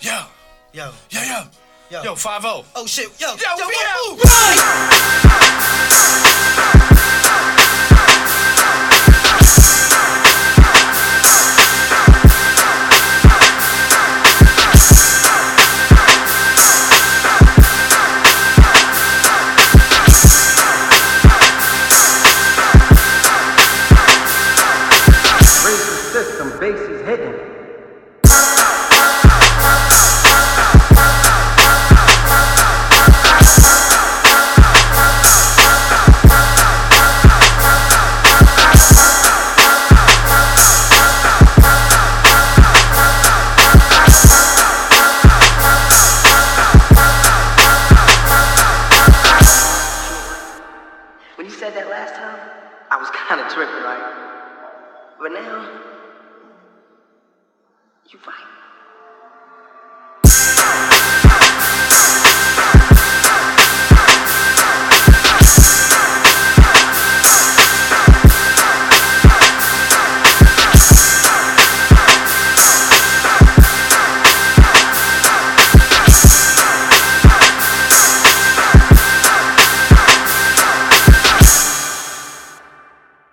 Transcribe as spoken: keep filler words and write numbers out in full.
Yo, yo, yo, yo, yo, yo, five oh. Oh shit, yo, yo, yo, we out. Move. Raise the system, bass is hitting. That last time, I was kind of tripping, right? But now, you're right.